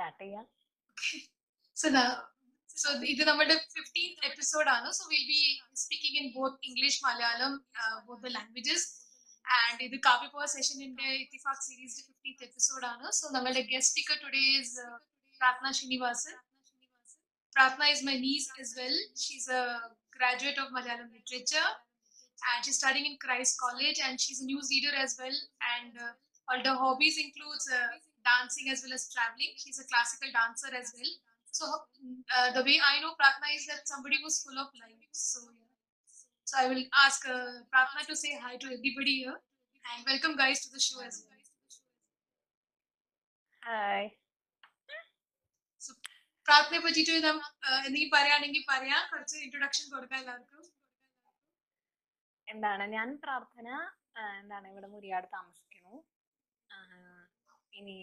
start ചെയ്യാം. So ഇത് നമ്മുടെ 15th episode ആണ്. So we'll be speaking in both English, Malayalam, both the languages. And ഇത് കാവ്യപോവ സെഷനിന്റെ ഇത്തിഫാക് സീരീസിന്റെ 15th episode ആണ്. So നമ്മളുടെ guest speaker today is Prarthana Srinivasan. Prarthana is my niece as well. She's a graduate of Malayalam literature and she's studying in Christ College, and she's a news reader as well, and all her hobbies includes dancing as well as traveling. She's a classical dancer as well. So the way I know Prarthana is that somebody who's full of life. So yeah. So I will ask Prarthana to say hi to everybody here and welcome guys to the show as well. Hi. So Prarthana pachito idam enni parayanengi paraya korchu introduction kodukka ellarkum. എന്താണ് ഞാൻ പ്രാർത്ഥന എന്താണ് ഇവിടെ മുറിയാട് താമസിക്കുന്നു. ഇനി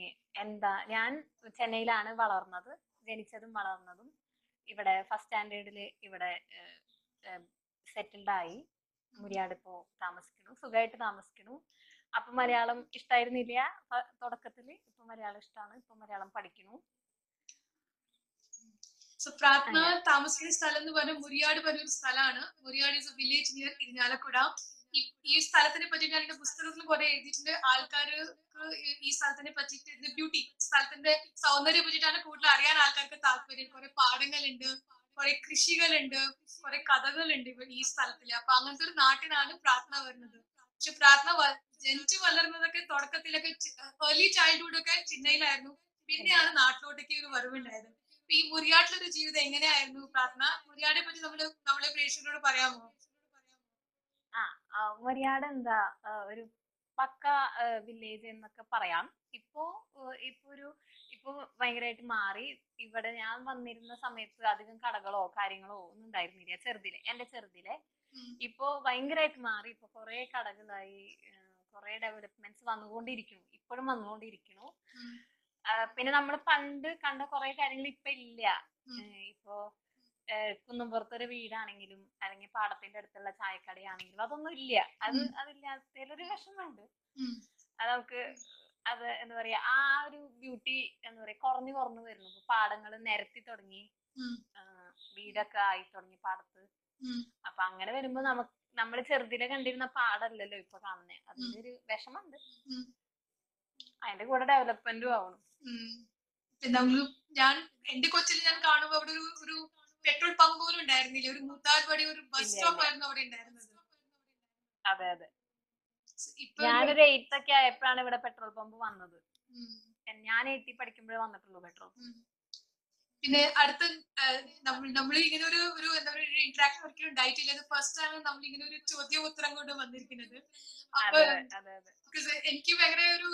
എന്താ ഞാൻ ചെന്നൈയിലാണ് വളർന്നത്, ജനിച്ചതും വളർന്നതും. ഇവിടെ ഫസ്റ്റ് സ്റ്റാൻഡേർഡിൽ ഇവിടെ സെറ്റിൽഡ് ആയി മുറിയാട് ഇപ്പോ താമസിക്കുന്നു, സുഖമായിട്ട് താമസിക്കുന്നു. അപ്പൊ മലയാളം ഇഷ്ടായിരുന്നില്ല തുടക്കത്തിൽ, ഇപ്പൊ മലയാളം ഇഷ്ടമാണ്, ഇപ്പൊ മലയാളം പഠിക്കുന്നു. So Prarthana താമസിക്കുന്ന സ്ഥലം എന്ന് പറഞ്ഞാൽ മുറിയാട് പറഞ്ഞൊരു സ്ഥലമാണ്. Muriyad is a village near Irinjalakuda. ഈ സ്ഥലത്തിനെ പറ്റിയിട്ട് ഞാൻ എന്റെ പുസ്തകത്തിൽ കുറെ എഴുതിയിട്ടുണ്ട്. ആൾക്കാർക്ക് ഈ സ്ഥലത്തിനെ പറ്റിയിട്ട് ഇതിന്റെ ബ്യൂട്ടി, സ്ഥലത്തിന്റെ സൗന്ദര്യം പറ്റിയിട്ടാണ് കൂടുതൽ അറിയാൻ ആൾക്കാർക്ക് താല്പര്യം. കുറെ പാടങ്ങളുണ്ട്, കുറെ കൃഷികളുണ്ട്, കുറെ കഥകളുണ്ട് ഈ സ്ഥലത്തില്. അപ്പൊ അങ്ങനത്തെ ഒരു നാട്ടിനാണ് പ്രാർത്ഥന വരുന്നത്. പക്ഷെ പ്രാർത്ഥന ജനിച്ചു വളർന്നതൊക്കെ തുടക്കത്തിലൊക്കെ ഏർലി ചൈൽഡ്ഹുഡ് ഒക്കെ ചെന്നൈയിലായിരുന്നു. പിന്നെയാണ് നാട്ടിലോട്ടേക്ക് ഒരു വരവുണ്ടായത്. ഈ മുറിയാട്ടിലൊരു ജീവിതം എങ്ങനെയായിരുന്നു പ്രാർത്ഥന? മുറിയാടെ പറ്റി നമ്മളെ പ്രേക്ഷകരോട് പറയാമോ? മുറിയാട് എന്താ ഒരു പക്ക വില്ലേജ് എന്നൊക്കെ പറയാം. ഇപ്പൊ ഭയങ്കരമായിട്ട് മാറി. ഇവിടെ ഞാൻ വന്നിരുന്ന സമയത്ത് അധികം കടകളോ കാര്യങ്ങളോ ഒന്നും ഉണ്ടായിരുന്നില്ല ചെറുതിലെ, എന്റെ ചെറുതിലെ. ഇപ്പൊ ഭയങ്കരമായിട്ട് മാറി. ഇപ്പൊ കുറെ കടകളായി, കുറെ ഡെവലപ്മെന്റ്സ് വന്നുകൊണ്ടിരിക്കുന്നു, ഇപ്പോഴും വന്നുകൊണ്ടിരിക്കുന്നു. പിന്നെ നമ്മൾ പണ്ട് കണ്ട കുറെ കാര്യങ്ങൾ ഇപ്പൊ ഇല്ല. ഇപ്പോ കുന്നുംപുറത്തൊരു വീടാണെങ്കിലും അല്ലെങ്കിൽ പാടത്തിന്റെ അടുത്തുള്ള ചായക്കടയാണെങ്കിലും അതൊന്നും ഇല്ല. അതില്ലാത്തതിലൊരു വിഷമുണ്ട്. അത് നമുക്ക് അത് എന്താ പറയാ, ആ ഒരു ബ്യൂട്ടി എന്താ പറയാ കുറഞ്ഞു കുറഞ്ഞു വരുന്നു. ഇപ്പൊ പാടങ്ങൾ നിരത്തി തുടങ്ങി, വീടൊക്കെ ആയി തുടങ്ങി പാടത്ത്. അപ്പൊ അങ്ങനെ വരുമ്പോ നമ്മള് ചെറുതിലെ കണ്ടിരുന്ന പാടല്ലല്ലോ ഇപ്പൊ കാണുന്നേ. അതിന്റെ ഒരു വിഷമുണ്ട്. അതിന്റെ കൂടെ ഡെവലപ്മെന്റും ആവണം. ഞാൻ എന്റെ കൊച്ചിൽ ഞാൻ കാണുമ്പോ അവിടെ ഒരു പെട്രോൾ പമ്പ് പോലും ഉണ്ടായിരുന്നില്ല. ഒരു മൂത്താർവാടി ഒരു ബസ് സ്റ്റോപ്പ് ആയിരുന്നു അവിടെ ഉണ്ടായിരുന്നത്. അതെ അതെ, ഞാനൊരു 8th ഒക്കെ ആയപ്പോഴാണ് ഇവിടെ പെട്രോൾ പമ്പ് വന്നത്. ഞാൻ 8th പഠിക്കുമ്പോഴേ വന്നിട്ടുള്ളൂ പെട്രോൾ പമ്പ്. പിന്നെ അടുത്ത നമ്മൾ ഇങ്ങനെ ഒരു എന്താ പറയുക ഇന്ററാക്ഷൻ ഒരിക്കലും ഉണ്ടായിട്ടില്ല. ഫസ്റ്റ് ആണ് നമ്മൾ ഇങ്ങനെ ഒരു ചോദ്യോത്തരം കൊണ്ട് വന്നിരിക്കുന്നത്. അപ്പൊ എനിക്ക് ഭയങ്കര ഒരു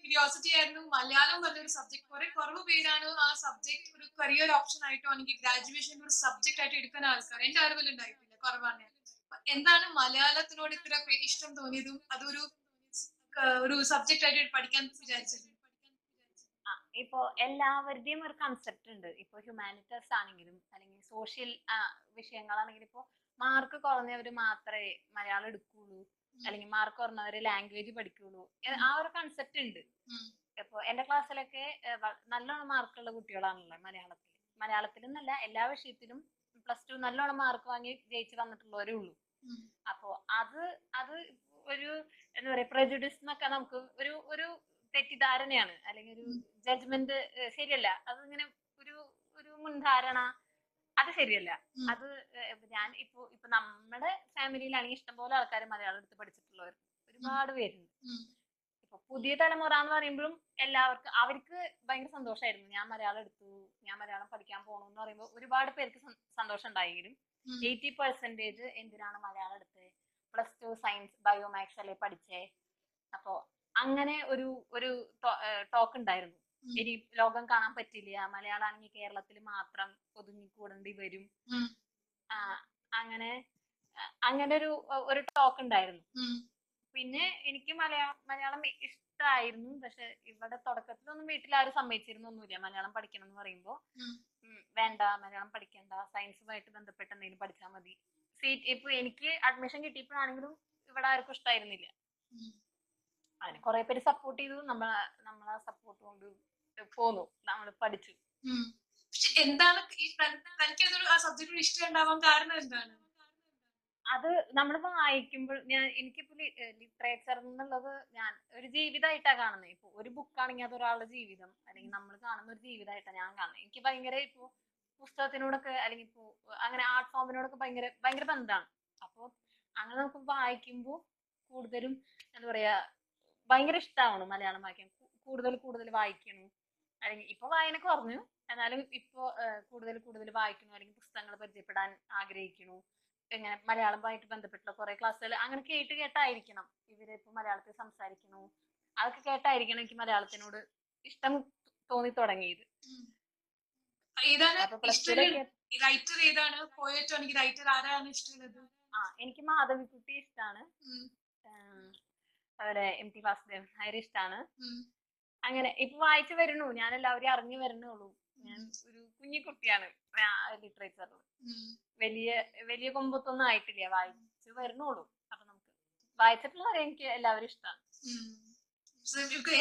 ക്യൂരിയോസിറ്റി ആയിരുന്നു. മലയാളം പറഞ്ഞൊരു സബ്ജക്ട് കുറെ കുറവ് പേരാണ് ആ സബ്ജക്ട് ഒരു കരിയർ ഓപ്ഷൻ ആയിട്ടോ അല്ലെങ്കിൽ ഗ്രാജുവേഷൻ ഒരു സബ്ജക്ട് ആയിട്ട് എടുക്കുന്ന ആൾക്കാർ എന്റെ അറിവിൽ ഉണ്ടായിട്ടില്ല, കുറവാണ്. എന്താണ് മലയാളത്തിനോട് ഇത്ര ഇഷ്ടം തോന്നിയതും അതൊരു ഒരു സബ്ജക്ട് ആയിട്ട് പഠിക്കാൻ വിചാരിച്ചത്? ഇപ്പോ എല്ലാവരുടെയും ഒരു കൺസെപ്റ്റ് ഉണ്ട്. ഇപ്പൊ ഹ്യൂമാനിറ്റീസ് ആണെങ്കിലും അല്ലെങ്കിൽ സോഷ്യൽ വിഷയങ്ങളാണെങ്കിലും ഇപ്പൊ മാർക്ക് കുറഞ്ഞവര് മാത്രമേ മലയാളം എടുക്കുള്ളൂ, അല്ലെങ്കിൽ മാർക്ക് കുറഞ്ഞവര് ലാംഗ്വേജ് പഠിക്കുള്ളൂ, ആ ഒരു കൺസെപ്റ്റ് ഉണ്ട്. ഇപ്പൊ എന്റെ ക്ലാസ്സിലൊക്കെ നല്ലോണം മാർക്കുള്ള കുട്ടികളാണല്ലോ മലയാളത്തിൽ. മലയാളത്തിലും നല്ല എല്ലാ വിഷയത്തിലും +2 നല്ലോണം മാർക്ക് വാങ്ങി ജയിച്ചു വന്നിട്ടുള്ളവരേ ഉള്ളൂ. അപ്പോ അത് ഒരു എന്താ പറയാ പ്രെജുഡിസ് എന്നൊക്കെ നമുക്ക് ഒരു തെറ്റിദ്ധാരണയാണ്, അല്ലെങ്കിൽ ഒരു ജഡ്ജ്മെന്റ് ശരിയല്ല. അതിങ്ങനെ ഒരു മുൻധാരണ, അത് ശരിയല്ല. അത് ഞാൻ ഇപ്പൊ നമ്മുടെ ഫാമിലിയിലാണെങ്കിൽ ഇഷ്ടംപോലെ ആൾക്കാർ മലയാളം എടുത്ത് പഠിച്ചിട്ടുള്ളവർ ഒരുപാട് പേരുണ്ട്. ഇപ്പൊ പുതിയ തലമുറ എന്ന് പറയുമ്പോഴും എല്ലാവർക്കും അവർക്ക് ഭയങ്കര സന്തോഷമായിരുന്നു. ഞാൻ മലയാളം എടുത്തു, ഞാൻ മലയാളം പഠിക്കാൻ പോകണമെന്ന് പറയുമ്പോൾ ഒരുപാട് പേർക്ക് സന്തോഷം ഉണ്ടായെങ്കിലും 80% എന്തിനാണ് മലയാളം എടുത്തത്, +2 സയൻസ് ബയോമാക്സ് അല്ലേ പഠിച്ചേ. അപ്പോ അങ്ങനെ ഒരു ടോക്ക് ഉണ്ടായിരുന്നു. ഇനി ലോകം കാണാൻ പറ്റില്ല, മലയാളം ആണെങ്കിൽ കേരളത്തിൽ മാത്രം ഒതുങ്ങിക്കൂടേണ്ടി വരും, അങ്ങനെ ഒരു ടോക്ക് ഉണ്ടായിരുന്നു. പിന്നെ എനിക്ക് മലയാളം ഇഷ്ടമായിരുന്നു. പക്ഷെ ഇവിടെ തുടക്കത്തിലൊന്നും വീട്ടിലാരും സമ്മതിച്ചിരുന്നൊന്നുമില്ല. മലയാളം പഠിക്കണം എന്ന് പറയുമ്പോ വേണ്ട, മലയാളം പഠിക്കണ്ട, സയൻസുമായിട്ട് ബന്ധപ്പെട്ട് എന്തെങ്കിലും പഠിച്ചാൽ മതി. സീറ്റ് ഇപ്പൊ എനിക്ക് അഡ്മിഷൻ കിട്ടിയപ്പോഴാണെങ്കിലും ഇവിടെ ആർക്കും ഇഷ്ടമായിരുന്നില്ല. അതിന് കുറെ പേര് സപ്പോർട്ട് ചെയ്തു. നമ്മളെ സപ്പോർട്ട് കൊണ്ട് പോന്നു, നമ്മൾ പഠിച്ചു. എന്താണ് അത് നമ്മൾ വായിക്കുമ്പോൾ ഞാൻ എനിക്കിപ്പോ ലിറ്ററേച്ചർ എന്നുള്ളത് ഞാൻ ഒരു ജീവിതമായിട്ടാണ് കാണുന്നത്. ഇപ്പൊ ഒരു ബുക്കാണെങ്കിൽ അത് ഒരാളുടെ ജീവിതം അല്ലെങ്കിൽ നമ്മൾ കാണുന്ന ഒരു ജീവിതമായിട്ടാണ് ഞാൻ കാണുന്നത്. എനിക്ക് ഭയങ്കര ഇപ്പൊ പുസ്തകത്തിനോടൊക്കെ അല്ലെങ്കിൽ ഇപ്പൊ അങ്ങനെ ആർട്ട് ഫോമിനോടൊക്കെ ഭയങ്കര ഭയങ്കര ബന്ധമാണ്. അപ്പൊ അങ്ങനെ നമുക്ക് വായിക്കുമ്പോൾ കൂടുതലും എന്താ പറയാ ഭയങ്കര ഇഷ്ടമാണ് മലയാളം വായിക്കാൻ. കൂടുതൽ കൂടുതൽ വായിക്കണം അല്ലെങ്കിൽ ഇപ്പൊ വായന കുറഞ്ഞു, എന്നാലും ഇപ്പൊ കൂടുതൽ കൂടുതൽ വായിക്കണു അല്ലെങ്കിൽ പുസ്തകങ്ങൾ പരിചയപ്പെടാൻ ആഗ്രഹിക്കണു. ഇങ്ങനെ മലയാളമായിട്ട് ബന്ധപ്പെട്ടുള്ള കുറെ ക്ലാസ്സുകൾ അങ്ങനെ കേട്ട് കേട്ടായിരിക്കണം ഇവര് ഇപ്പൊ മലയാളത്തിൽ സംസാരിക്കണു, അതൊക്കെ കേട്ടായിരിക്കണം എനിക്ക് മലയാളത്തിനോട് ഇഷ്ടം തോന്നി തുടങ്ങിയത്. എനിക്ക് മാധവിക്കുട്ടി ഇഷ്ടമാണ്, അതുപോലെ എം ടി വാസുദേവൻ നായർ ഇഷ്ടമാണ്. അങ്ങനെ ഇപ്പൊ വായിച്ചു വരണു, ഞാൻ എല്ലാവരും അറിഞ്ഞു വരണുള്ളൂ. ഞാൻ ഒരു കുഞ്ഞിക്കുട്ടിയാണ് ലിറ്ററേച്ചറിൽ, വലിയ വലിയ കൊമ്പത്തൊന്നും ആയിട്ടില്ല, വായിച്ചു വരണുള്ളൂ. അപ്പൊ നമുക്ക് വായിച്ചിട്ടുള്ള എനിക്ക് എല്ലാവരും ഇഷ്ടമാണ്.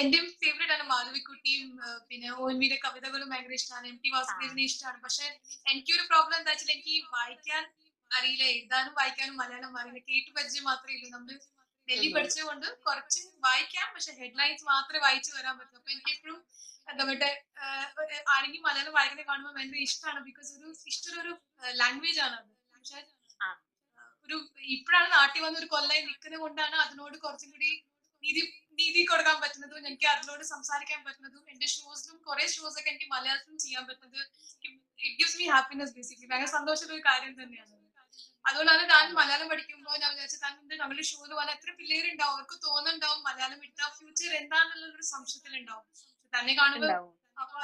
എന്റെയും ഫേവറേറ്റ് ആണ് മാധവിക്കുട്ടിയും പിന്നെ ഓൻവിയുടെ കവിതകളും ഭയങ്കര ഇഷ്ടമാണ്. എം ടി വാസുദേവനെ ഇഷ്ടമാണ്. പക്ഷെ എനിക്കൊരു പ്രോബ്ലം എന്താ വെച്ചാൽ എനിക്ക് വായിക്കാൻ അറിയില്ല, എഴുതാനും വായിക്കാനും മലയാളം അറിയില്ല. കേട്ട് പരിചയം മാത്രമേ ഉള്ളൂ. നമ്മള് ഡൽഹി പഠിച്ചുകൊണ്ട് കുറച്ച് വായിക്കാം, പക്ഷെ ഹെഡ്ലൈൻസ് മാത്രമേ വായിച്ചു വരാൻ പറ്റൂ. അപ്പൊ എനിക്ക് എപ്പോഴും നമ്മുടെ ആരെങ്കിലും മലയാളം വായിക്കുന്നത് കാണുമ്പോൾ ഭയങ്കര ഇഷ്ടമാണ്. ബിക്കോസ് ഒരു ഇഷ്ടമൊരു ലാംഗ്വേജ് ആണ് അത്. പക്ഷെ ഒരു ഇപ്പോഴാണ് നാട്ടിൽ വന്ന് ഒരു കൊല്ലായി നിൽക്കുന്നത് കൊണ്ടാണ് അതിനോട് കുറച്ചും കൂടി നീതി കൊടുക്കാൻ പറ്റുന്നതും എനിക്ക് അതിനോട് സംസാരിക്കാൻ പറ്റുന്നതും എന്റെ ഷോസിലും കുറെ ഷോസ് ഒക്കെ എനിക്ക് മലയാളത്തിലും ചെയ്യാൻ പറ്റുന്നത്. It gives me happiness basically. ഭയങ്കര സന്തോഷമുള്ള ഒരു കാര്യം തന്നെയാണ്. അതുകൊണ്ടാണ് താൻ മലയാളം പഠിക്കുമ്പോൾ ഞാൻ വിചാരിച്ചത് താൻ നമ്മുടെ ഷോയിൽ വന്ന എത്ര പിള്ളേരുണ്ടാവും, അവർക്ക് തോന്നുന്നുണ്ടാവും മലയാളം എടുത്താ ഫ്യൂച്ചർ എന്താന്നുള്ളൊരു സംശയത്തിലുണ്ടാവും. തന്നെ കാണുമ്പോൾ അപ്പൊ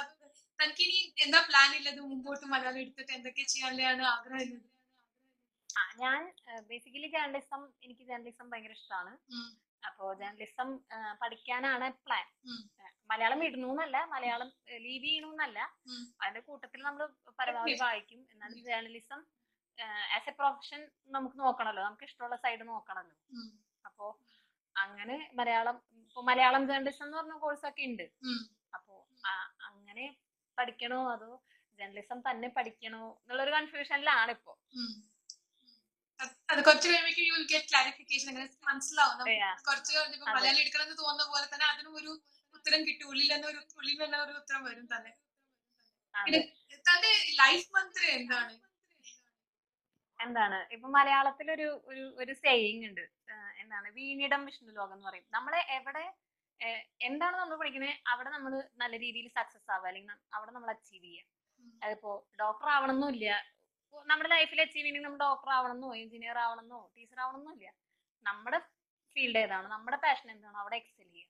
തനിക്ക് ഇനി എന്താ പ്ലാൻ ഉള്ളത്, മുമ്പോട്ട് മലയാളം എടുത്തിട്ട് എന്തൊക്കെ ചെയ്യാനുള്ളതാണ് ആഗ്രഹം? ഞാൻ ബേസിക്കലി ജേർണലിസം, എനിക്ക് ജേർണലിസം ഭയങ്കര ഇഷ്ടമാണ്. അപ്പോ ജേർണലിസം പഠിക്കാനാണ് പ്ലാൻ. മലയാളം ഇടുന്നൂന്നല്ല, മലയാളം ലീവ് ചെയ്യണമെന്നല്ല, അതിന്റെ കൂട്ടത്തിൽ നമ്മൾ പരമാവധി വായിക്കും. എന്നാലും ജേർണലിസം ആസ് എ പ്രൊഫഷൻ നമുക്ക് നോക്കണല്ലോ, നമുക്ക് ഇഷ്ടമുള്ള സൈഡ് നോക്കണല്ലോ. അപ്പോ അങ്ങനെ മലയാളം ജേർണലിസം എന്ന് പറഞ്ഞ കോഴ്സൊക്കെ ഉണ്ട്. അപ്പോ അങ്ങനെ പഠിക്കണോ അതോ ജേർണലിസം തന്നെ പഠിക്കണോ എന്നുള്ളൊരു കൺഫ്യൂഷനിലാണ് ഇപ്പോ. അത് കുറച്ച് കഴിയുമ്പോഴേക്കും യു വിൽ ഗെറ്റ് ക്ലാരിഫിക്കേഷൻ. അങ്ങനെ മനസ്സിലാവും കുറച്ച് കഴിഞ്ഞപ്പോൾ മലയാളം എടുക്കണമെന്ന് തോന്നുന്ന പോലെ തന്നെ അതിനും ഒരു ഉത്തരം കിട്ടും. ഉള്ളിൽ തന്നെ ഒരു ഉത്തരം വരും തന്നെ. തന്റെ ലൈഫ് മന്ത്രം എന്താണ്? ഇപ്പൊ മലയാളത്തിലൊരു ഒരു സേയിങ് ഉണ്ട്, എന്താണ് വീണിടം വിഷ്ണു ലോകം എന്ന് പറയും. നമ്മളെ എവിടെ എന്താണ് നമ്മൾ പഠിക്കുന്നത് അവിടെ നമ്മൾ നല്ല രീതിയിൽ സക്സസ് ആവുക അല്ലെങ്കിൽ അവിടെ നമ്മൾ അച്ചീവ് ചെയ്യുക. അതിപ്പോ ഡോക്ടർ ആവണമെന്നില്ല, നമ്മുടെ ലൈഫിൽ അച്ചീവ് ചെയ്യണമെങ്കിൽ നമ്മൾ ഡോക്ടർ ആവണമെന്നോ എഞ്ചിനീയർ ആവണമെന്നോ ടീച്ചർ ആവണമെന്നോ ഇല്ല. നമ്മുടെ ഫീൽഡ് ഏതാണോ, നമ്മുടെ പാഷൻ എന്താണോ അവിടെ എക്സെൽ ചെയ്യുക,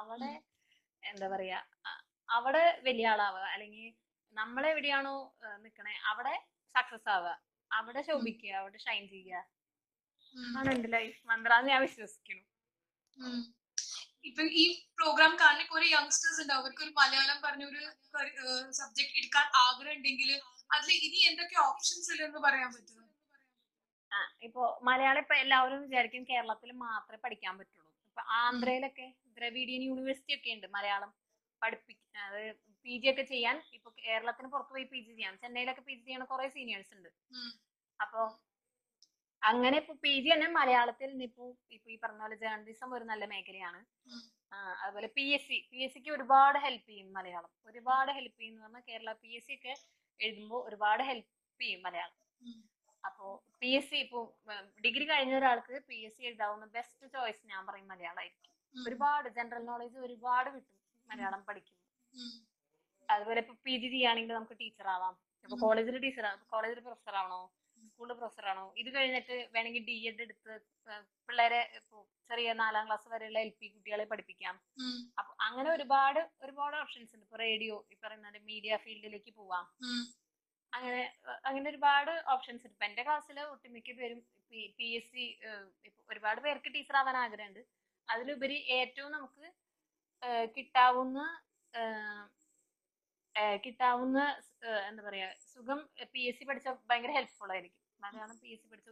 അവിടെ എന്താ പറയാ അവിടെ വലിയ ആളാവുക, അല്ലെങ്കിൽ നമ്മളെവിടെയാണോ നിക്കണേ അവിടെ സക്സസ് ആവുക, അവിടെ ശോഭിക്കുക, അവിടെ ഷൈൻ ചെയ്യുക. അതാണ് എന്റെ ലൈഫ് മന്ത്രാന്ന് ഞാൻ വിശ്വസിക്കുന്നു. ഇപ്പൊ ഈ പ്രോഗ്രാം കാണുന്ന കുറെ യങ്സ്റ്റേഴ്സ് ഉണ്ടാവും, അവർക്കൊരു മലയാളം പറഞ്ഞൊരു സബ്ജക്ട് എടുക്കാൻ ആഗ്രഹം ഉണ്ടെങ്കിൽ അതിൽ ഇനി എന്തൊക്കെ ഓപ്ഷൻസ് ഉണ്ടെന്ന് പറയാൻ പറ്റുമോ? ഇപ്പൊ മലയാളം ഇപ്പൊ എല്ലാവരും വിചാരിക്കും കേരളത്തിൽ മാത്രമേ പഠിക്കാൻ പറ്റുള്ളൂ. ഇപ്പൊ ആന്ധ്രയിലൊക്കെ ദ്രവീഡിയൻ യൂണിവേഴ്സിറ്റി ഒക്കെ ഉണ്ട് മലയാളം പഠിപ്പിക്കാൻ. അത് പി ജി ഒക്കെ ചെയ്യാൻ ഇപ്പൊ കേരളത്തിന് പുറത്ത് പോയി പി ജി ചെയ്യാൻ, ചെന്നൈയിലൊക്കെ പി ജി ചെയ്യണ കുറെ സീനിയേഴ്സ് ഉണ്ട്. അപ്പൊ അങ്ങനെ ഇപ്പൊ പി ജി തന്നെ മലയാളത്തിൽ ഇപ്പൊ ഈ പറഞ്ഞ പോലെ ജേർണലിസം ഒരു നല്ല മേഖലയാണ്. അതുപോലെ പി എസ് സിക്ക് ഒരുപാട് ഹെൽപ്പ് ചെയ്യും മലയാളം, ഒരുപാട് ഹെൽപ്പ് ചെയ്യുന്ന പറഞ്ഞാൽ കേരള പി എസ് സി ഒക്കെ എഴുതുമ്പോൾ ഒരുപാട് ഹെൽപ്പ് ചെയ്യും മലയാളം. അപ്പോ പി എസ് സി ഇപ്പൊ ഡിഗ്രി കഴിഞ്ഞ ഒരാൾക്ക് പി എസ് സി എഴുതാവുന്ന ബെസ്റ്റ് ചോയ്സ് ഞാൻ പറയും മലയാളമായിരിക്കും. ഒരുപാട് ജനറൽ നോളേജ് ഒരുപാട് കിട്ടും മലയാളം പഠിക്കും. അതുപോലെ ഇപ്പൊ പി ജി ചെയ്യുകയാണെങ്കിൽ നമുക്ക് ടീച്ചർ ആവാം. ഇപ്പൊ കോളേജിൽ ടീച്ചർ ആവാം, കോളേജിൽ പ്രൊഫസർ ആവണോ, സ്കൂളിൽ പ്രൊഫസർ ആണോ, ഇത് കഴിഞ്ഞിട്ട് വേണമെങ്കിൽ ഡി എഡ് എടുത്ത് പിള്ളേരെ ഇപ്പൊ ചെറിയ 4ാം ക്ലാസ് വരെയുള്ള എൽ പി കുട്ടികളെ പഠിപ്പിക്കാം. അപ്പൊ അങ്ങനെ ഒരുപാട് ഓപ്ഷൻസ് ഉണ്ട്. ഇപ്പൊ റേഡിയോ ഈ പറയുന്ന മീഡിയ ഫീൽഡിലേക്ക് പോവാം. അങ്ങനെ ഒരുപാട് ഓപ്ഷൻസ് ഉണ്ട്. ഇപ്പൊ എന്റെ ക്ലാസ്സിൽ ഒട്ടുമിക്ക പേരും പി എസ് സി, ഒരുപാട് പേർക്ക് ടീച്ചർ ആവാൻ ആഗ്രഹമുണ്ട്. അതിലുപരി ഏറ്റവും നമുക്ക് കിട്ടാവുന്ന എന്താ പറയാ സുഖം പി എസ് സി പഠിച്ച ഭയങ്കര ഹെൽപ്ഫുൾ ആയിരിക്കും. മലയാളം പി എസ് സി പഠിച്ച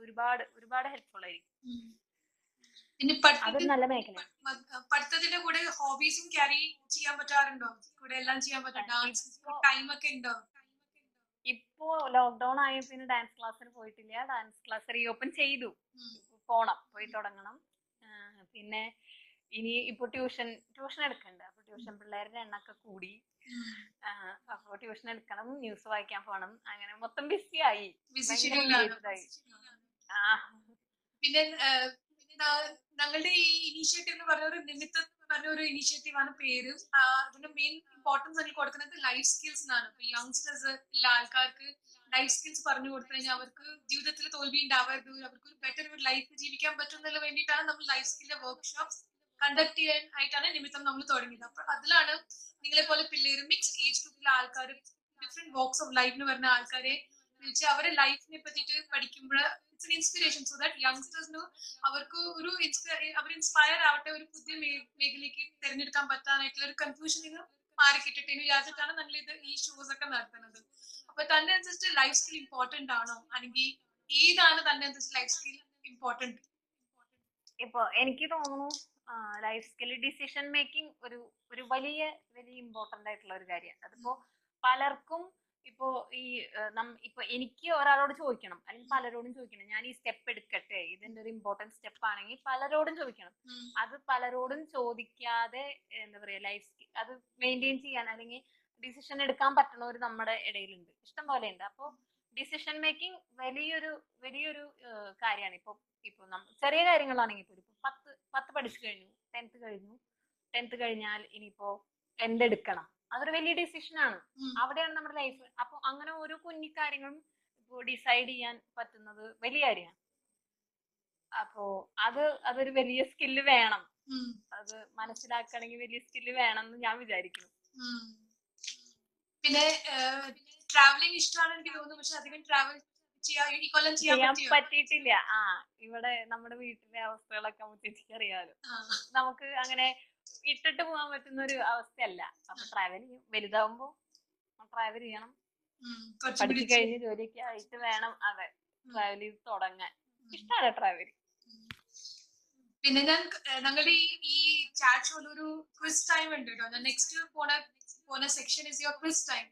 ഒരുപാട് ഹെൽപ്ഫുൾ ആയിരിക്കും. hobbies dance time lockdown dance class dance class reopen ചെയ്തു പോണം പിന്നെ ഇനി ഇപ്പോ ട്യൂഷൻ എടുക്കണ്ട് അപ്പോൾ ട്യൂഷൻ പിള്ളേരുടെ എണ്ണൊക്കെ കൂടി അപ്പോൾ ട്യൂഷൻ എടുക്കണം ന്യൂസ് വായിക്കാൻ പോകണം അങ്ങനെ മൊത്തം ബിസി ആയി പിന്നെ ഞങ്ങളുടെ ഈ ഇനിഷ്യേറ്റീവ് എന്ന് പറഞ്ഞ ഒരു നിമിത്തം എന്ന് പറഞ്ഞ ഒരു ഇനിഷ്യേറ്റീവ് ആണ് പേര് അതിന്റെ മെയിൻ ഇമ്പോർട്ടൻസ് എനിക്ക് കൊടുക്കുന്നത് ലൈഫ് സ്കിൽസ് എന്നാണ് യങ്സ്റ്റേഴ്സ് ഉള്ള ആൾക്കാർക്ക് ലൈഫ് സ്കിൽസ് പറഞ്ഞു കൊടുത്തു കഴിഞ്ഞാൽ അവർക്ക് ജീവിതത്തിൽ തോൽവി ഉണ്ടാവരുത് അവർക്ക് ഒരു ബെറ്റർ ഒരു ലൈഫ് ജീവിക്കാൻ പറ്റുന്നതിന് വേണ്ടിയിട്ടാണ് നമ്മൾ ലൈഫ് സ്കില്ലിന്റെ വർക്ക്ഷോപ്സ് കണ്ടക്ട് ചെയ്യാൻ ആയിട്ടാണ് നിമിത്തം നമ്മൾ തുടങ്ങിയത് അപ്പൊ അതിലാണ് നിങ്ങളെ പോലെ പിള്ളേർ മിക്സ് ഏജ് ഗ്രൂപ്പിലെ ആൾക്കാർ ഡിഫറെന്റ് വോക്സ് ഓഫ് ലൈഫിന് വരുന്ന ആൾക്കാരെ വിളിച്ച് അവരെ ലൈഫിനെ പറ്റിയിട്ട് പഠിക്കുമ്പോൾ it's an inspiration so that യങ്സ്റ്റേഴ്സിന് അവർക്ക് ഒരു അവർ ഇൻസ്പയർ ആവട്ടെ ഒരു പുതിയ മേഖലയ്ക്ക് തിരഞ്ഞെടുക്കാൻ പറ്റാനായിട്ടുള്ള ഒരു കൺഫ്യൂഷൻ മാറി കിട്ടട്ടെ എന്ന് വിചാരിച്ചിട്ടാണ് നമ്മൾ ഇത് ഈ ഷോസ് ഒക്കെ നടത്തുന്നത് അപ്പൊ തന്നെ അനുസരിച്ച് ലൈഫ് സ്കിൽ ഇമ്പോർട്ടന്റ് ആണോ അല്ലെങ്കിൽ ഏതാണ് തന്നെ അനുസരിച്ച് ലൈഫ് സ്കിൽ ഇമ്പോർട്ടന്റ് ഇപ്പൊ എനിക്ക് തോന്നുന്നു ലൈഫ് സ്കിൽ ഡിസിഷൻ മേക്കിംഗ് ഒരു വലിയ വലിയ ഇമ്പോർട്ടന്റ് ആയിട്ടുള്ള ഒരു കാര്യമാണ് അതിപ്പോ പലർക്കും ഇപ്പോ ഇപ്പൊ എനിക്ക് ഒരാളോട് ചോദിക്കണം അല്ലെങ്കിൽ പലരോടും ചോദിക്കണം ഞാൻ ഈ സ്റ്റെപ്പ് എടുക്കട്ടെ ഇതിന്റെ ഒരു ഇമ്പോർട്ടന്റ് സ്റ്റെപ്പ് ആണെങ്കിൽ പലരോടും ചോദിക്കണം അത് പലരോടും ചോദിക്കാതെ എന്താ പറയാ ലൈഫ് സ്കിൽ അത് മെയിൻറ്റെയിൻ ചെയ്യാൻ അല്ലെങ്കിൽ ഡിസിഷൻ എടുക്കാൻ പറ്റുന്നവർ നമ്മുടെ ഇടയിലുണ്ട് ഇഷ്ടം പോലെ ഉണ്ട് അപ്പൊ ഡിസിഷൻ മേക്കിംഗ് വലിയൊരു കാര്യമാണ് ഇപ്പൊ ചെറിയ കാര്യങ്ങളാണെങ്കിൽ ഇപ്പൊ 10 പഠിച്ചു കഴിഞ്ഞു 10th കഴിഞ്ഞാൽ ഇനിയിപ്പോ എന്തെടുക്കണം അതൊരു വലിയ ഡിസിഷൻ ആണ് അവിടെയാണ് നമ്മുടെ ലൈഫ് അപ്പൊ അങ്ങനെ ഓരോ കുഞ്ഞി കാര്യങ്ങളും ഇപ്പോ ഡിസൈഡ് ചെയ്യാൻ പറ്റുന്നത് വലിയ കാര്യമാണ് അപ്പോ അതൊരു വലിയ സ്കില്ല് വേണം അത് മനസ്സിലാക്കണമെങ്കിൽ വലിയ സ്കില്ല് വേണം എന്ന് ഞാൻ വിചാരിക്കുന്നു പിന്നെ ട്രാവലിംഗ് ഇഷ്ടമാണ് എനിക്ക് തോന്നുന്നു പക്ഷെ അധികം ട്രാവൽ ചെയ്യാൻ പറ്റിയിട്ടില്ല ഇവിടെ നമ്മുടെ വീട്ടിലെ അവസ്ഥകളൊക്കെ നമുക്ക് അറിയാലോ നമുക്ക് അങ്ങനെ ഇട്ടിട്ട് പോകാൻ പറ്റുന്ന ഒരു അവസ്ഥയല്ല അപ്പൊ ട്രാവൽ വലുതാവുമ്പോ ട്രാവൽ ചെയ്യണം പഠിച്ചു കഴിഞ്ഞ് ജോലിയൊക്കെ ആയിട്ട് വേണം അതെ ട്രാവൽ ചെയ്ത് തുടങ്ങാൻ ഇഷ്ടമാണ് ട്രാവൽ പിന്നെ ഞങ്ങളുടെ ഈ ചാറ്റ് ഷോയിൽ ഒരു ക്വിസ് ടൈം ഉണ്ട് കേട്ടോ നെക്സ്റ്റ് പോണ section is your quiz time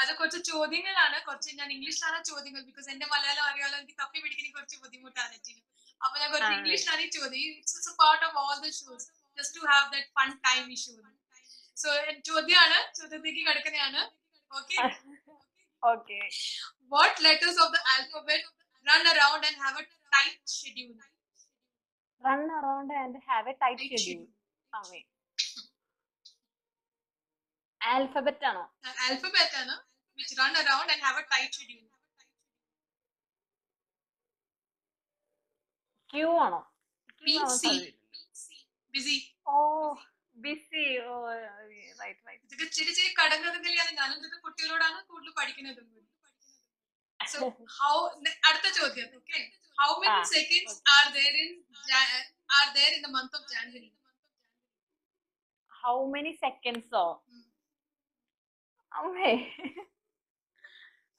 അത് കുറച്ച് ചോദ്യങ്ങളാണ് കുറച്ച് ഞാൻ ഇംഗ്ലീഷിലാണ് ചോദ്യങ്ങൾ ബിക്കോസ് എന്റെ മലയാളം അറിയാലോ എനിക്ക് തപ്പി പിടിക്കുന്ന കുറച്ച് ബുദ്ധിമുട്ടാണ് അപ്പൊ ഞാൻ കുറച്ച് ഇംഗ്ലീഷിലാണ് ഈ ചോദ്യം it's a part of all the shows just to have that fun time issue so chodiyana chodathiki kadakanaana okay okay what letters of the alphabet run around and have a tight schedule run around and have a tight schedule okay alphabet ano which run around and have a tight schedule q ano busy busy right ഇത് ചെറിയ കടങ്ങുകളാണ് ഞാൻ ഇതൊക്കെ കുട്ടികളോടാണ് കൂടുതൽ പഠിക്കുന്നത് so how അടുത്ത ചോദ്യം okay how many seconds are there in the month of January how many seconds okay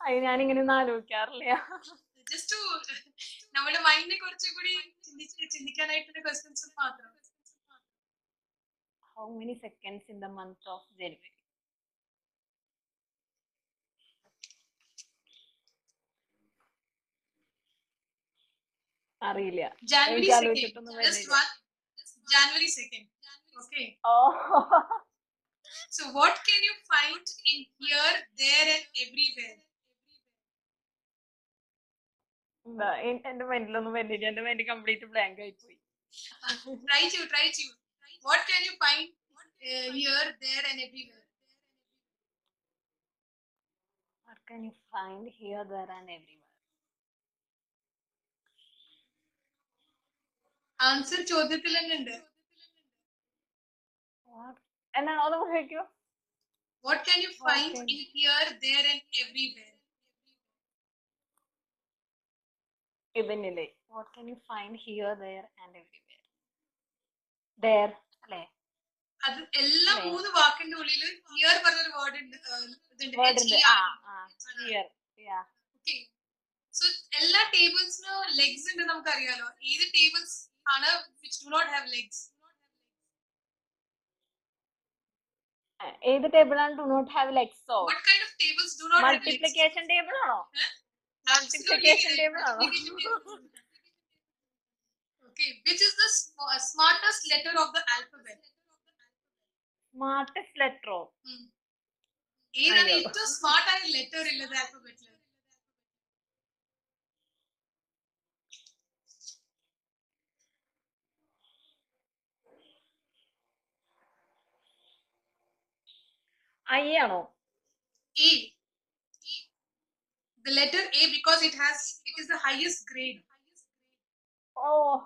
അയ്യ ഞാൻ ഇങ്ങനെ ആലോചിക്കാറില്ല just to നമ്മുടെ മൈൻഡിനെ കുറച്ചുകൂടി ചിന്തിക്കാനായിട്ടുള്ള ക്വസ്റ്റ്യൻസ് മാത്രം How many seconds in the month of January? Arilia. January 2nd. Just one. January 2nd. Okay. Oh. So what can you find in here, there, and everywhere? No, and the mind complete blank ആയി പോയി. Try to. What can you find here, there, and everywhere? What can you find here, there, and everywhere? Answer ചോദ്യത്തിൽ തന്നെ ഉണ്ട്. What? എന്നാ ഒന്ന് കേൾക്കൂ. What can you find in here, there, and everywhere? ഇവനിലെ. What can you find here, there, and everywhere? There. അത് എല്ലാ മൂന്ന് വാക്കിന്റെ ഉള്ളിൽ ഹിയർ പറഞ്ഞൊരു വേർഡ് ഉണ്ട് എല്ലാ ടേബിൾസിന് ലെഗ്സ് ഉണ്ട് നമുക്കറിയാലോ ഏത് tables prarthana which do not have legs? Either table and do not have legs. So what kind of tables do not have legs? Multiplication table or no? Multiplication table or no? Okay, which is the smartest letter of the alphabet? Smartest letter. Either smart letter in the alphabet. I know. A. The letter A, because it is the highest grade. Oh.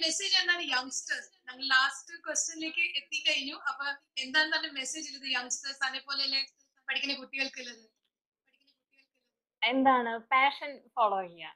Message and youngsters. Last question message to the youngsters. And then a passion follow here.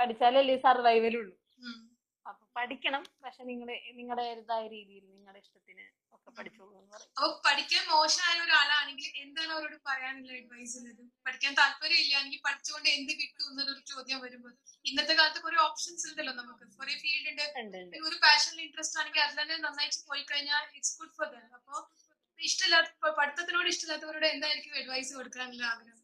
പഠിച്ചാലല്ലേ സർവൈവലുള്ളൂ. അപ്പൊ പഠിക്കണം, പക്ഷെ നിങ്ങളുടെ ഇതായ രീതിയിൽ നിങ്ങളുടെ ഇഷ്ടത്തിന് ഒക്കെ പഠിച്ചോളൂ എന്ന് പറയും. അപ്പൊ പഠിക്കാൻ മോശമായ ഒരാളാണെങ്കിൽ എന്താണ് അവരോട് പറയാനുള്ള അഡ്വൈസ് ഉള്ളത്? പഠിക്കാൻ താല്പര്യം ഇല്ലാണെങ്കിൽ പഠിച്ചുകൊണ്ട് എന്ത് കിട്ടും എന്നുള്ളൊരു ചോദ്യം വരുമ്പോൾ ഇന്നത്തെ കാലത്ത് കുറെ ഓപ്ഷൻസ് ഉണ്ടല്ലോ, നമുക്ക് കുറെ ഫീൽഡ് ഉണ്ട്. ഒരു പാഷനിൽ ഇൻട്രസ്റ്റ് ആണെങ്കിൽ അതിൽ തന്നെ നന്നായിട്ട് പോയി കഴിഞ്ഞാൽ ഇറ്റ്സ് ഗുഡ് ഫോർ ദം. അപ്പൊ പഠിത്തത്തിനോട് ഇഷ്ടമില്ലാത്തവരോട് എന്തായിരിക്കും അഡ്വൈസ് കൊടുക്കാനുള്ള ആഗ്രഹം?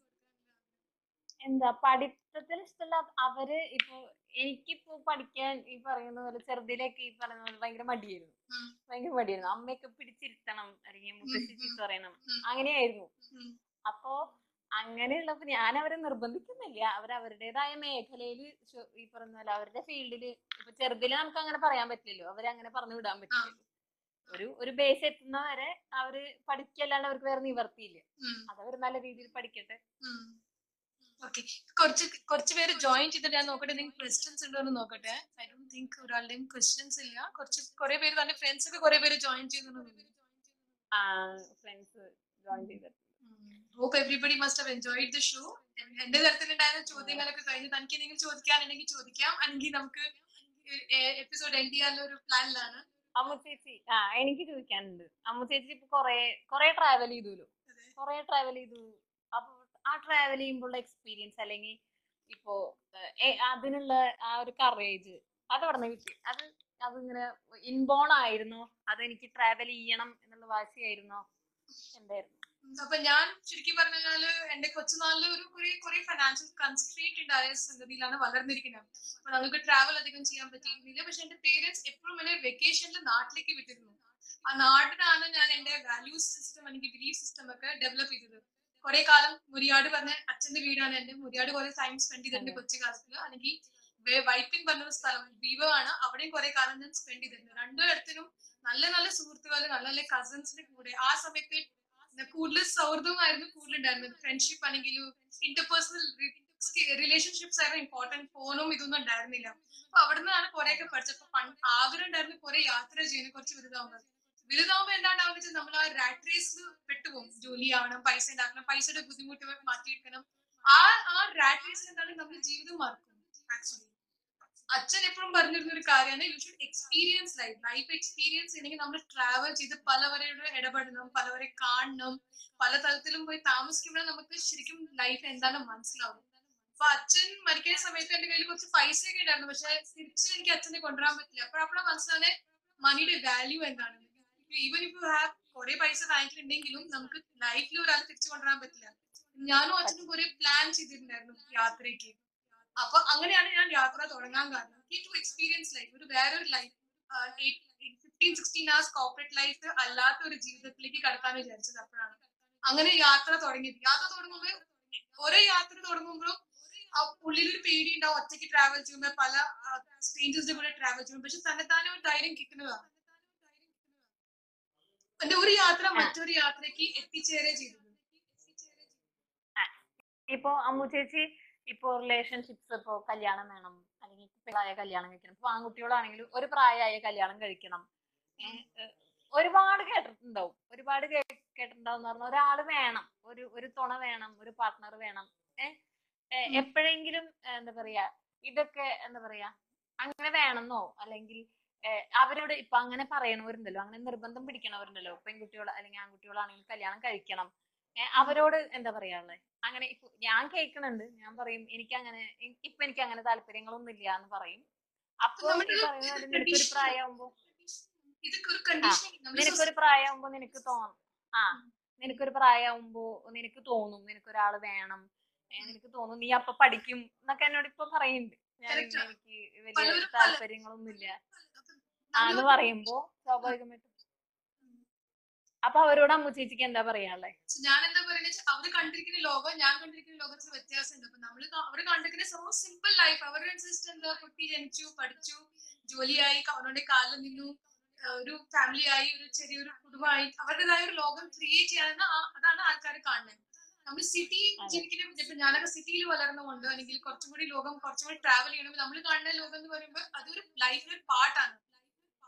എന്താ പഠിത്തത്തിന് ഇഷ്ടമില്ലാത്ത അവര് ഇപ്പൊ എനിക്കിപ്പോ പഠിക്കാൻ ഈ പറയുന്ന പോലെ ചെറുതിലേക്ക് ഈ പറയുന്ന പോലെ ഭയങ്കര മടിയായിരുന്നു. അമ്മയൊക്കെ പിടിച്ചിരുത്തണം അല്ലെങ്കിൽ മുത്തശ്ശി ചീത്ത പറയണം, അങ്ങനെയായിരുന്നു. അപ്പോ അങ്ങനെയുള്ളപ്പോ ഞാൻ അവരെ നിർബന്ധിക്കുന്നില്ല, അവരവരുടേതായ മേഖലയില് ഈ പറഞ്ഞ പോലെ അവരുടെ ഫീൽഡില്. ഇപ്പൊ ചെറുതില് നമുക്ക് അങ്ങനെ പറയാൻ പറ്റില്ലല്ലോ, അവരങ്ങനെ പറഞ്ഞു വിടാൻ പറ്റില്ലല്ലോ. ഒരു ബേസ് എത്തുന്ന വരെ അവര് പഠിക്കല്ലാണ്ട് അവർക്ക് വേറെ നിവർത്തിയില്ല. അതവര് നല്ല രീതിയിൽ പഠിക്കട്ടെ. ഓക്കെ, കുറച്ചുപേര് ജോയിൻ ചെയ്തിട്ട് ഞാൻ നോക്കട്ടെ നിങ്ങൾക്ക് ക്വസ്റ്റ്യൻസ് ഉണ്ടോ എന്ന് നോക്കട്ടെ. ഐ ഡോണ്ട് തിങ്ക് ഒരാളുടെയും ക്വസ്റ്റ്യൻസ് ഇല്ല. കുറെ പേര് തന്നെ ഫ്രണ്ട്സ് ഒക്കെ കുറെ പേര് ജോയിൻ ചെയ്തിട്ടുണ്ട്. Hope everybody must have enjoyed the show. എന്റെ തരത്തിലുണ്ടായിരുന്ന ചോദ്യങ്ങളൊക്കെ കഴിഞ്ഞു. തനിക്ക് എന്തെങ്കിലും ചോദിക്കാനുണ്ടെങ്കിൽ ചോദിക്കാം, അല്ലെങ്കിൽ നമുക്ക് എപ്പിസോഡ് എൻഡ് ചെയ്യാനുള്ള ഒരു പ്ലാനിലാണ്. അമ്മു ചേച്ചി, എനിക്ക് ചോദിക്കാനുണ്ട്. അമ്മു ചേച്ചി ഇപ്പൊ കൊറേ ട്രാവൽ ചെയ്തല്ലോ, അപ്പൊ ആ ട്രാവൽ ചെയ്യുമ്പോഴുള്ള എക്സ്പീരിയൻസ് അല്ലെങ്കിൽ ഇപ്പോ അതിനുള്ള ആ ഒരു കറേജ് അതെവിടുന്ന് കിട്ടി? അതിങ്ങനെ ഇൻബോൺ ആയിരുന്നോ, അതെനിക്ക് ട്രാവൽ ചെയ്യണം എന്നുള്ള വാശിയായിരുന്നോ, എന്തായിരുന്നു? അപ്പൊ ഞാൻ ശരിക്കും പറഞ്ഞാല് എന്റെ കൊച്ചുനാളില് കുറെ ഫൈനാൻഷ്യൽ കൺസ്ട്രെയിന്റ് ഉണ്ടായ സംഗതിയിലാണ് വളർന്നിരിക്കുന്നത്. അപ്പൊ നമുക്ക് ട്രാവൽ അധികം ചെയ്യാൻ പറ്റിയിരുന്നില്ല. പക്ഷെ എന്റെ പേരൻസ് എപ്പോഴും എന്നെ വെക്കേഷനിൽ നാട്ടിലേക്ക് വിട്ടിരുന്നു. ആ നാട്ടിലാണ് ഞാൻ എന്റെ വാല്യൂസ് സിസ്റ്റം അല്ലെങ്കിൽ ബിലീഫ് സിസ്റ്റം ഒക്കെ ഡെവലപ്പ് ചെയ്തത്. കുറെ കാലം മുരിയാട് പറഞ്ഞ അച്ഛന്റെ വീടാണ് എന്റെ. മുരിയാട് കുറെ ടൈം സ്പെൻഡ് ചെയ്തിട്ടുണ്ട് കൊച്ചു കാലത്തില്. അല്ലെങ്കിൽ വൈപ്പിൻ പറഞ്ഞൊരു സ്ഥലം ബീവാണ്, അവിടെയും കുറെ കാലം ഞാൻ സ്പെൻഡ് ചെയ്തിട്ടുണ്ട്. രണ്ടുപേരത്തിനും നല്ല നല്ല സുഹൃത്തുക്കൾ, നല്ല നല്ല കസിൻസിന്റെ കൂടെ ആ സമയത്ത് കൂടുതൽ സൗഹൃദമായിരുന്നു കൂടുതലുണ്ടായിരുന്നത്. ഫ്രണ്ട്ഷിപ്പ് ആണെങ്കിലും ഇന്റർപേഴ്സണൽ റിലേഷൻഷിപ്സ് ആയിരുന്നു ഇമ്പോർട്ടന്റ്. ഫോണും ഇതൊന്നും ഉണ്ടായിരുന്നില്ല. അപ്പൊ അവിടെ നിന്നാണ് കുറെയൊക്കെ പഠിച്ചത്. അപ്പൊ ആഗ്രഹം ഉണ്ടായിരുന്നു കുറെ യാത്ര ചെയ്യുന്നത്. കുറച്ച് വലുതാവുമ്പോ എന്താണ്ടാവുന്ന വെച്ചാൽ നമ്മൾ ആ റാറ്റ് റേസിൽ പെട്ടുപോകും. ജോലി ആവണം, പൈസ ഉണ്ടാക്കണം, പൈസയുടെ ബുദ്ധിമുട്ട് മാറ്റിയെടുക്കണം. ആ റാറ്റ് റേസ് എന്താണ് നമ്മുടെ ജീവിതം മറക്കും. ആക്ച്വലി അച്ഛൻ എപ്പോഴും പറഞ്ഞിരുന്ന ഒരു കാര്യമാണ് you should experience life experience ചെയ്യണമെങ്കിൽ നമ്മൾ ട്രാവൽ ചെയ്ത് പലവരോട് ഇടപെടണം, പലവരെ കാണണം, പല തലത്തിലും പോയി താമസിക്കുമ്പോഴേ നമുക്ക് ശരിക്കും ലൈഫ് എന്താണ് മനസ്സിലാവും. അപ്പൊ അച്ഛൻ മരിക്കുന്ന സമയത്ത് എന്റെ കയ്യിൽ കുറച്ച് പൈസ ഒക്കെ ഉണ്ടായിരുന്നു. പക്ഷെ തിരിച്ച് എനിക്ക് അച്ഛനെ കൊണ്ടുവരാൻ പറ്റില്ല. അപ്പോഴാണ് മനസ്സിലാണ് മണിയുടെ വാല്യൂ എന്താണ്. ഈവൻ ഇഫ് യു ഹാവ് കുറെ പൈസ വാങ്ങിയിട്ടുണ്ടെങ്കിലും നമുക്ക് ലൈഫിൽ ഒരാൾ തിരിച്ചു കൊണ്ടുവരാൻ പറ്റില്ല. ഞാനും അച്ഛനും കുറെ പ്ലാൻ ചെയ്തിട്ടുണ്ടായിരുന്നു യാത്രയ്ക്ക്. അപ്പൊ അങ്ങനെയാണ് ഞാൻ യാത്ര തുടങ്ങാൻ കാരണം. ടു എക്സ്പീരിയൻസ് ലൈഫ്, ഒരു വേറൊരു ലൈഫ്, 15-16 hours കോർപ്പറേറ്റ് ലൈഫ് അല്ലാത്ത ഒരു ജീവിതത്തിലേക്ക് കടക്കാൻ വിചാരിച്ചത്. അപ്പോഴാണ് അങ്ങനെ യാത്ര തുടങ്ങിയത്. യാത്ര തുടങ്ങുമ്പോഴും ഉള്ളിലൊരു പേടി ഉണ്ടാവും. ഒറ്റയ്ക്ക് ട്രാവൽ ചെയ്യുമ്പോൾ, പല സ്ട്രേഞ്ചേഴ്സിന്റെ കൂടെ ട്രാവൽ ചെയ്യുമ്പോൾ. പക്ഷെ തന്നെത്താനും ഒരു ധൈര്യം കിട്ടുന്നതാണ്. എന്റെ ഒരു യാത്ര മറ്റൊരു യാത്രക്ക് എത്തിച്ചേരേ ചെയ്തത്. ഇപ്പൊ അമ്മു ചേച്ചി ഇപ്പോ റിലേഷൻഷിപ്സ്, ഇപ്പോ കല്യാണം വേണം, അല്ലെങ്കിൽ കുട്ടികളായ കല്യാണം കഴിക്കണം, ഇപ്പൊ ആൺകുട്ടികളാണെങ്കിലും ഒരു പ്രായമായ കല്യാണം കഴിക്കണം, ഒരുപാട് കേട്ടിട്ടുണ്ടാവും. എന്ന് പറഞ്ഞാൽ ഒരാള് വേണം, ഒരു തുണ വേണം, ഒരു പാർട്ട്ണർ വേണം. എപ്പോഴെങ്കിലും എന്താ പറയാ, ഇതൊക്കെ എന്താ പറയാ, അങ്ങനെ വേണമെന്നോ അല്ലെങ്കിൽ അവരോട് ഇപ്പൊ അങ്ങനെ പറയണവരുണ്ടല്ലോ, അങ്ങനെ നിർബന്ധം പിടിക്കണവരുണ്ടല്ലോ, പെൺകുട്ടികൾ അല്ലെങ്കിൽ ആൺകുട്ടികളാണെങ്കിൽ കല്യാണം കഴിക്കണം. അവരോട് എന്താ പറയാനുള്ളത്? അങ്ങനെ ഇപ്പൊ ഞാൻ കേൾക്കണുണ്ട്, ഞാൻ പറയും എനിക്ക് അങ്ങനെ താല്പര്യങ്ങളൊന്നും ഇല്ല എന്ന് പറയും. അപ്പൊ നിനക്കൊരു പ്രായമാകുമ്പോ നിനക്ക് തോന്നും, നിനക്കൊരാള് വേണം, നിനക്ക് തോന്നും, നീ അപ്പൊ പഠിക്കും എന്നൊക്കെ എന്നോട് ഇപ്പൊ പറയുന്നുണ്ട്. എനിക്ക് വലിയ താല്പര്യങ്ങളൊന്നുമില്ല ആന്ന് പറയുമ്പോ സ്വാഭാവികമായിട്ടും. അപ്പൊ അവരോട് അമ്മു ചേച്ചിക്ക് എന്താ പറയാനുള്ളത്? ഞാൻ എന്താ പറയുന്നത്, അവര് കണ്ടിരിക്കുന്ന ലോകം ഞാൻ കണ്ടിരിക്കുന്ന ലോകത്തിന് വ്യത്യാസമുണ്ട്. അപ്പൊ നമ്മള് അവര് കണ്ടിരിക്കുന്ന സോ സിമ്പിൾ ലൈഫ്. അവരുടെ അനുസരിച്ച് എന്താ, കുട്ടി ജനിച്ചു, പഠിച്ചു, ജോലിയായി, അവരുടെ കാലിൽ നിന്നു ഒരു ഫാമിലി ആയി, ഒരു ചെറിയൊരു കുടുംബമായി, അവരുടേതായ ഒരു ലോകം ക്രിയേറ്റ് ചെയ്യാൻ അതാണ് ആൾക്കാർ കാണുന്നത്. നമ്മൾ സിറ്റി ജീവിക്കുന്ന, ഇപ്പൊ ഞാനൊക്കെ സിറ്റിയിൽ വളർന്നുകൊണ്ട് അല്ലെങ്കിൽ കുറച്ചും കൂടി ലോകം കുറച്ചും കൂടി ട്രാവൽ ചെയ്യണമെങ്കിൽ നമ്മൾ കാണുന്ന ലോകം എന്ന് പറയുമ്പോൾ അതൊരു ലൈഫിന്റെ ഒരു പാർട്ടാണ്.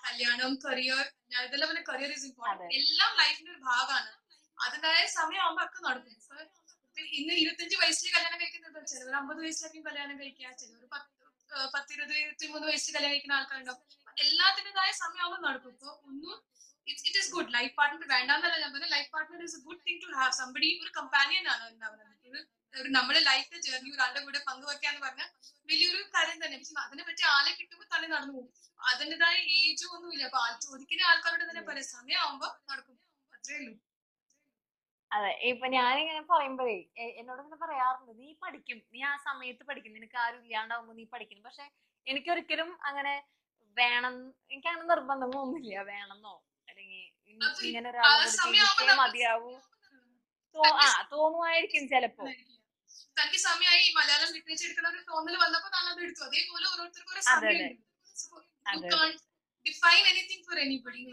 കല്യാണം, കരിയർ, ഞാൻ ഇതെല്ലാം പറഞ്ഞ കരിയർ ഈസ് ഇമ്പോർട്ടന്റ്, എല്ലാം ലൈഫിന്റെ ഒരു ഭാഗമാണ്. അതിൻ്റെതായ സമയമാകുമ്പോൾ ഒക്കെ നടക്കും. ഇന്ന് 25 വയസ്സിൽ കല്യാണം കഴിക്കുന്നത് ചിലവർ 50 വയസ്സിലേക്കും കല്യാണം കഴിക്കുക, ചിലവർ It is good. Life partner life partner is a good thing to have. Somebody or companion. Life journey age. You can't define anything for anybody.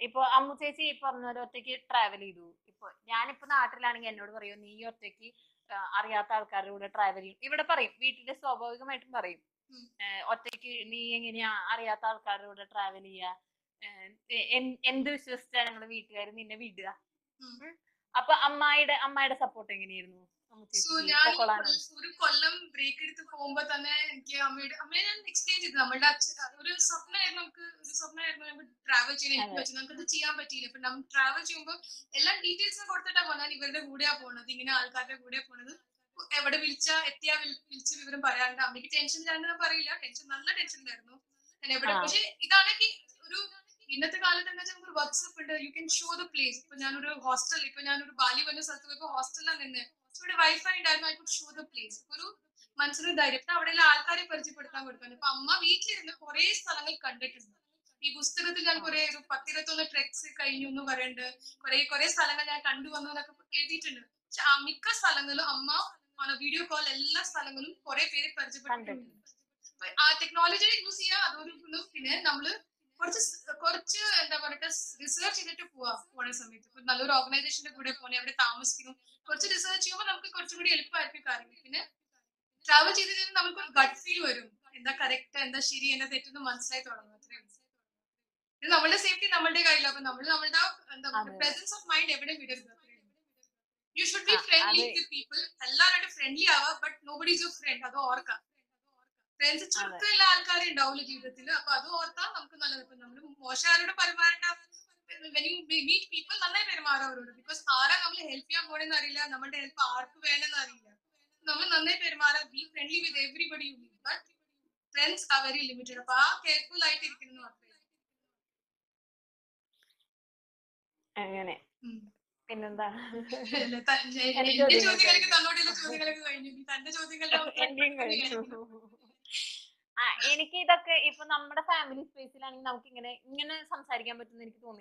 If I'm not a ticket, travel. If Yanipuna Atlantic and Nodori, New York, Ariata, Karuda, travel. Even a parade, we did a sober, you might marry. Or take Niangina, Ariata, Karuda, travelia, and enthusiast and the wheat in a vida. Am I supporting in you? So, yeah, column break it to home, but then I made an exchange with them. That's a supplement travel chain. I'm the Chia Patina, but I'm travel chamber. Ella details about the Tavana, even the Buddha Pona, the Alcata Buddha Pona, ever Vilcha, Etia Vilcha, Paranda, make tension and a parilla, tension, not tension there. And ever a push it. In the WhatsApp, you can show the place. If you have a hostel, if you have a Bali, you can show the Wi-Fi, and I could show the place. Mansur director, Alkari Persipan, Pama, weekly in the forest, Salamic conduct. He was still the Jankore, Patiratola treks, Kainu, Varenda, Kore, Salamana, Kandu, and the editor. Chamika Salangal, Amma, on a video call, Ella Salangal, Kore Persipan. Our technology, you see, Aduru, Namlu. Research in the poor for summit. Nalur organization could have won every Thomas King. Coach research, you have a travel cheese in the gut feel in the character and the shiri and the month's life or the number safety number I love and the presence of mind evident. You should be friendly with people. Allah at a friendly hour, but nobody's your friend, other orca. Friends, it's not in Dowley with the Padu or when you meet people, because Ara will help you more than Arilla, Naman help Arp and Arilla. Naman Permara, be friendly with everybody you meet, but friends are very limited. Careful, I take it not. If a number of family spaces and knocking in some sargam between some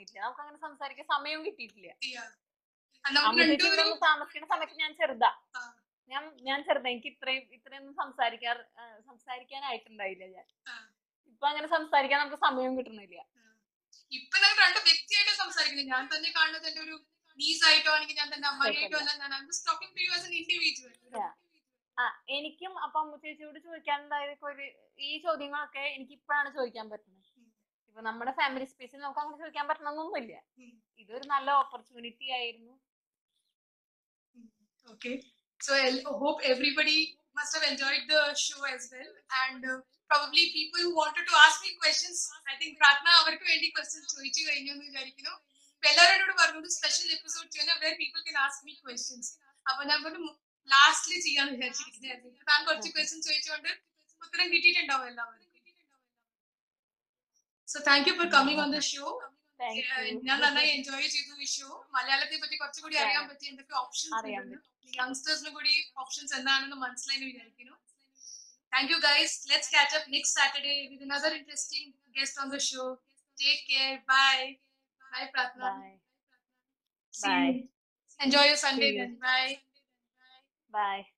sarcasm, some young people. And I'm going to do some answer that. Nancer, thank you. Some sarcasm, some sarcasm, I can die. Some sarcasm to some young Gutunalia. You put a big theatre, some sarcasm, and then you can't do these items and I'm just talking to you as an individual. Any Kim upon which you can each of the market and keep Prana so you can but if a number of family spaces of Congress can but no more. Either an opportunity I know. Okay, so I hope everybody must have enjoyed the show as well. And probably people who wanted to ask me questions, I think Prarthana over 20 questions to each of you. I do special episode where people can ask me questions. Lastly, she is here. I'm going to question so thank you for coming on the show. Thank you. I enjoy the show. Youngsters options and thank you guys. Let's catch up next Saturday with another interesting guest on the show. Take care. Bye. Bye, Prarthana. Bye. Bye. Enjoy your Sunday then. Bye. Bye.